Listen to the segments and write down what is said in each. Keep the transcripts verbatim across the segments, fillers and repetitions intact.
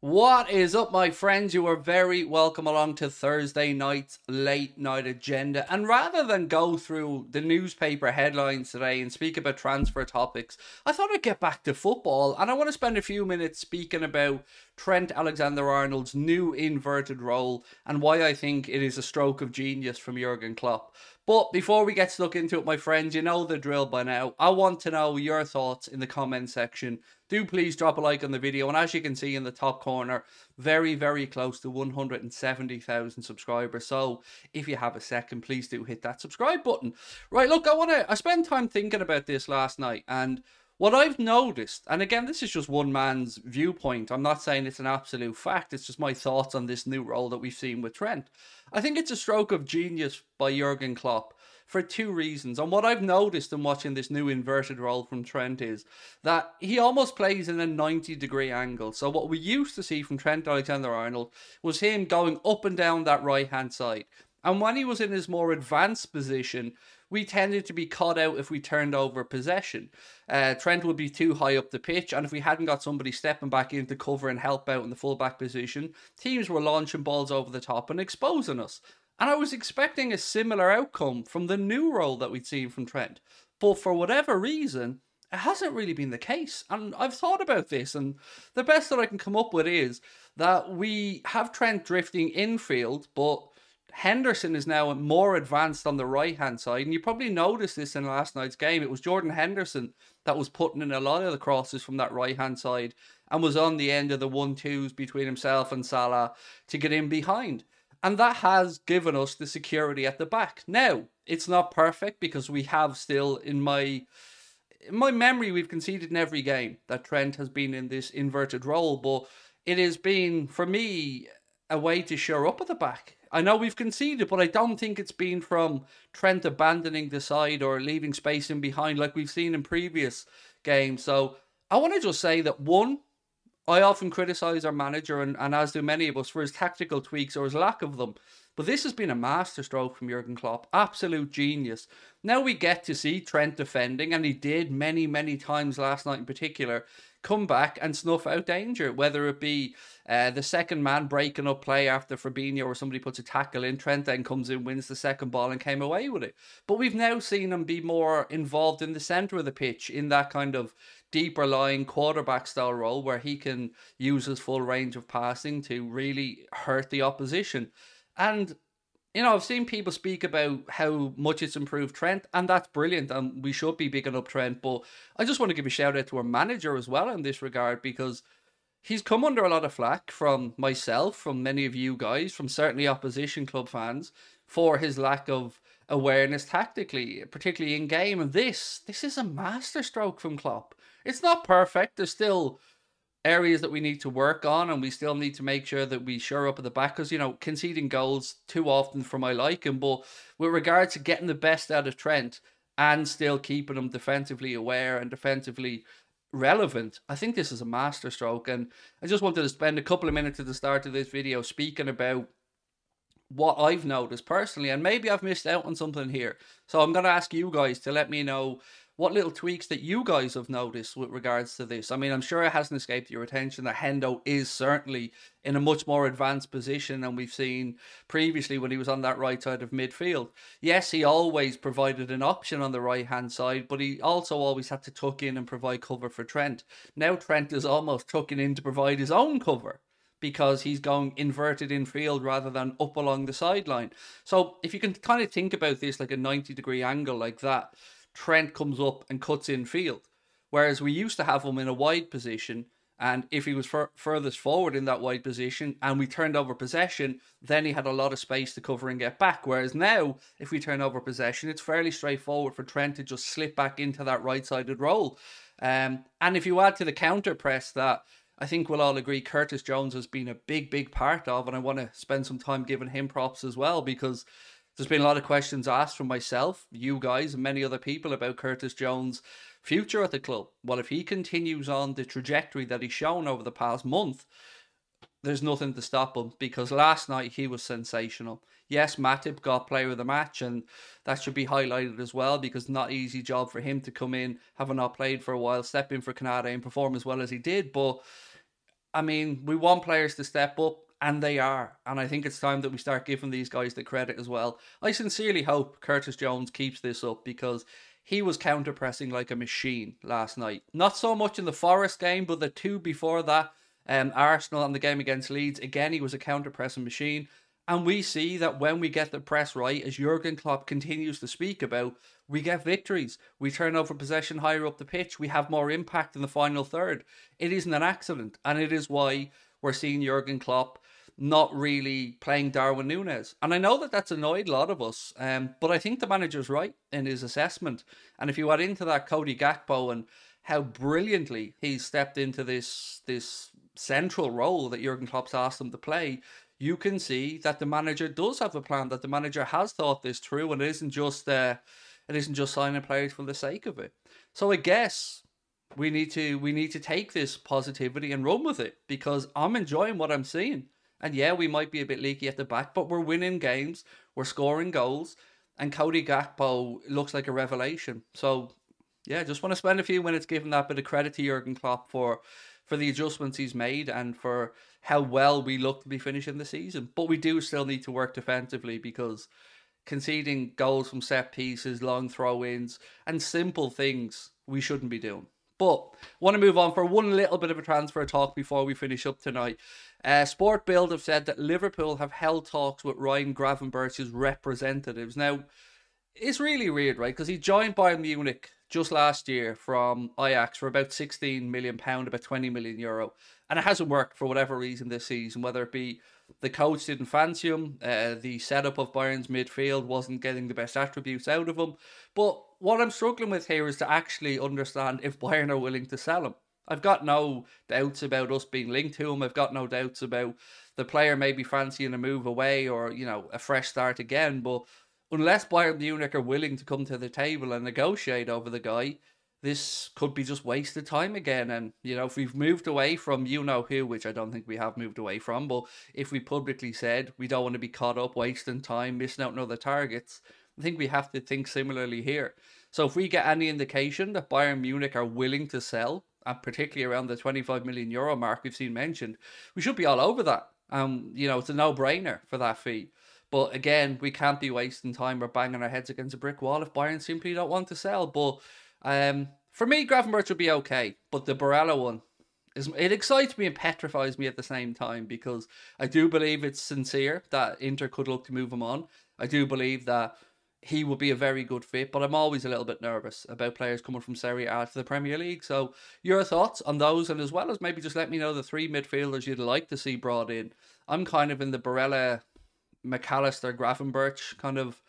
What is up, my friends? You are very welcome along to Thursday night's late night agenda. And rather than go through the newspaper headlines today and speak about transfer topics, I thought I'd get back to football. And I want to spend a few minutes speaking about Trent Alexander-Arnold's new inverted role and why I think it is a stroke of genius from Jurgen Klopp. But before we get stuck into it, my friends, you know the drill by now. I want to know your thoughts in the comment section. Do please drop a like on the video. And as you can see in the top corner, very, very close to one hundred seventy thousand subscribers. So if you have a second, please do hit that subscribe button. Right, look, I want to, I spent time thinking about this last night. And what I've noticed, and again, this is just one man's viewpoint. I'm not saying it's an absolute fact. It's just my thoughts on this new role that we've seen with Trent. I think it's a stroke of genius by Jurgen Klopp for two reasons. And what I've noticed in watching this new inverted role from Trent is that he almost plays in a ninety degree angle. So what we used to see from Trent Alexander-Arnold was him going up and down that right-hand side. And when he was in his more advanced position, we tended to be caught out if we turned over possession. Uh, Trent would be too high up the pitch, and if we hadn't got somebody stepping back into cover and help out in the fullback position, teams were launching balls over the top and exposing us. And I was expecting a similar outcome from the new role that we'd seen from Trent. But for whatever reason, it hasn't really been the case. And I've thought about this, and the best that I can come up with is that we have Trent drifting infield, but Henderson is now more advanced on the right-hand side. And you probably noticed this in last night's game. It was Jordan Henderson that was putting in a lot of the crosses from that right-hand side and was on the end of the one-twos between himself and Salah to get in behind. And that has given us the security at the back. Now, it's not perfect because we have still, in my... in my memory, we've conceded in every game that Trent has been in this inverted role. But it has been, for me, a way to shore up at the back. I know we've conceded, but I don't think it's been from Trent abandoning the side or leaving space in behind like we've seen in previous games. So I want to just say that, one, I often criticise our manager, and, and as do many of us, for his tactical tweaks or his lack of them. But this has been a masterstroke from Jurgen Klopp. Absolute genius. Now we get to see Trent defending, and he did many, many times last night in particular, come back and snuff out danger, whether it be uh, the second man breaking up play after Fabinho or somebody puts a tackle in. Trent then comes in, wins the second ball and came away with it. But we've now seen him be more involved in the centre of the pitch in that kind of deeper lying quarterback style role where he can use his full range of passing to really hurt the opposition. And, you know, I've seen people speak about how much it's improved Trent, and that's brilliant, and we should be bigging up Trent, but I just want to give a shout out to our manager as well in this regard, because he's come under a lot of flack from myself, from many of you guys, from certainly opposition club fans, for his lack of awareness tactically, particularly in game. And this, this is a masterstroke from Klopp. It's not perfect. There's still areas that we need to work on, and we still need to make sure that we shore up at the back, because, you know, conceding goals too often for my liking. But with regard to getting the best out of Trent and still keeping him defensively aware and defensively relevant, I think this is a masterstroke. And I just wanted to spend a couple of minutes at the start of this video speaking about what I've noticed personally, and maybe I've missed out on something here. So I'm going to ask you guys to let me know what little tweaks that you guys have noticed with regards to this. I mean, I'm sure it hasn't escaped your attention that Hendo is certainly in a much more advanced position than we've seen previously when he was on that right side of midfield. Yes, he always provided an option on the right-hand side, but he also always had to tuck in and provide cover for Trent. Now Trent is almost tucking in to provide his own cover, because he's going inverted in field rather than up along the sideline. So if you can kind of think about this like a ninety degree angle like that, Trent comes up and cuts in field, whereas we used to have him in a wide position, and if he was fur furthest forward in that wide position and we turned over possession, then he had a lot of space to cover and get back. Whereas now, if we turn over possession, it's fairly straightforward for Trent to just slip back into that right-sided role. Um, and if you add to the counter-press that I think we'll all agree Curtis Jones has been a big, big part of, and I want to spend some time giving him props as well, because there's been a lot of questions asked from myself, you guys, and many other people about Curtis Jones' future at the club. Well, if he continues on the trajectory that he's shown over the past month, there's nothing to stop him, because last night he was sensational. Yes, Matip got player of the match, and that should be highlighted as well, because not an easy job for him to come in, having not played for a while, step in for Konate and perform as well as he did. But, I mean, we want players to step up, and they are. And I think it's time that we start giving these guys the credit as well. I sincerely hope Curtis Jones keeps this up, because he was counter-pressing like a machine last night. Not so much in the Forest game, but the two before that, um, Arsenal and the game against Leeds, again, he was a counter-pressing machine. And we see that when we get the press right, as Jurgen Klopp continues to speak about, we get victories. We turn over possession higher up the pitch. We have more impact in the final third. It isn't an accident. And it is why we're seeing Jurgen Klopp not really playing Darwin Nunez. And I know that that's annoyed a lot of us, um, but I think the manager's right in his assessment. And if you add into that Cody Gakpo and how brilliantly he stepped into this, this central role that Jurgen Klopp's asked him to play, you can see that the manager does have a plan, that the manager has thought this through, and it isn't just uh, it isn't just signing players for the sake of it. So I guess we need to we need to take this positivity and run with it, because I'm enjoying what I'm seeing. And yeah, we might be a bit leaky at the back, but we're winning games, we're scoring goals, and Cody Gakpo looks like a revelation. So yeah, just want to spend a few minutes giving that bit of credit to Jurgen Klopp for for the adjustments he's made and for how well we look to be finishing the season. But we do still need to work defensively, because conceding goals from set pieces, long throw-ins, and simple things we shouldn't be doing. But I want to move on for one little bit of a transfer talk before we finish up tonight. Uh, Sport Bild have said that Liverpool have held talks with Ryan Gravenberch's representatives. Now, it's really weird, right? Because he joined Bayern Munich just last year from Ajax for about sixteen million pounds, about twenty million euro. And it hasn't worked for whatever reason this season, whether it be the coach didn't fancy him, uh, the setup of Bayern's midfield wasn't getting the best attributes out of him. But what I'm struggling with here is to actually understand if Bayern are willing to sell him. I've got no doubts about us being linked to him. I've got no doubts about the player maybe fancying a move away or, you know, a fresh start again. But unless Bayern Munich are willing to come to the table and negotiate over the guy, this could be just wasted time again. And, you know, if we've moved away from you-know-who, which I don't think we have moved away from, but if we publicly said we don't want to be caught up wasting time, missing out on other targets, I think we have to think similarly here. So if we get any indication that Bayern Munich are willing to sell, and particularly around the twenty-five million euro mark we've seen mentioned, we should be all over that. Um, you know, it's a no-brainer for that fee. But again, we can't be wasting time or banging our heads against a brick wall if Bayern simply don't want to sell. But um, for me, Gravenberch will be okay. But the Barella one, is, it excites me and petrifies me at the same time, because I do believe it's sincere that Inter could look to move him on. I do believe that he will be a very good fit, but I'm always a little bit nervous about players coming from Serie A to the Premier League. So your thoughts on those, and as well as maybe just let me know the three midfielders you'd like to see brought in. I'm kind of in the Barella, Mac Allister, Gravenberch kind of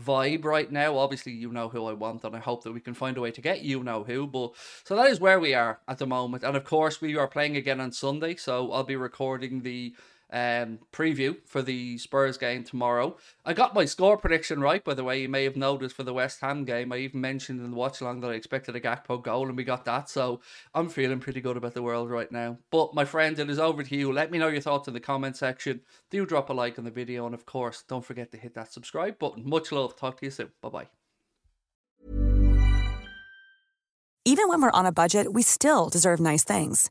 vibe right now. Obviously, you know who I want, and I hope that we can find a way to get you know who. But so that is where we are at the moment. And of course, we are playing again on Sunday, so I'll be recording the um preview for the Spurs game tomorrow. I got my score prediction right, by the way. You may have noticed for the West Ham game, I even mentioned in the watch along that I expected a Gakpo goal, and we got that, so I'm feeling pretty good about the world right now. But my friends, it is over to you. Let me know your thoughts in the comment section. Do drop a like on the video, and of course don't forget to hit that subscribe button. Much love, talk to you soon, bye bye. Even when we're on a budget, we still deserve nice things.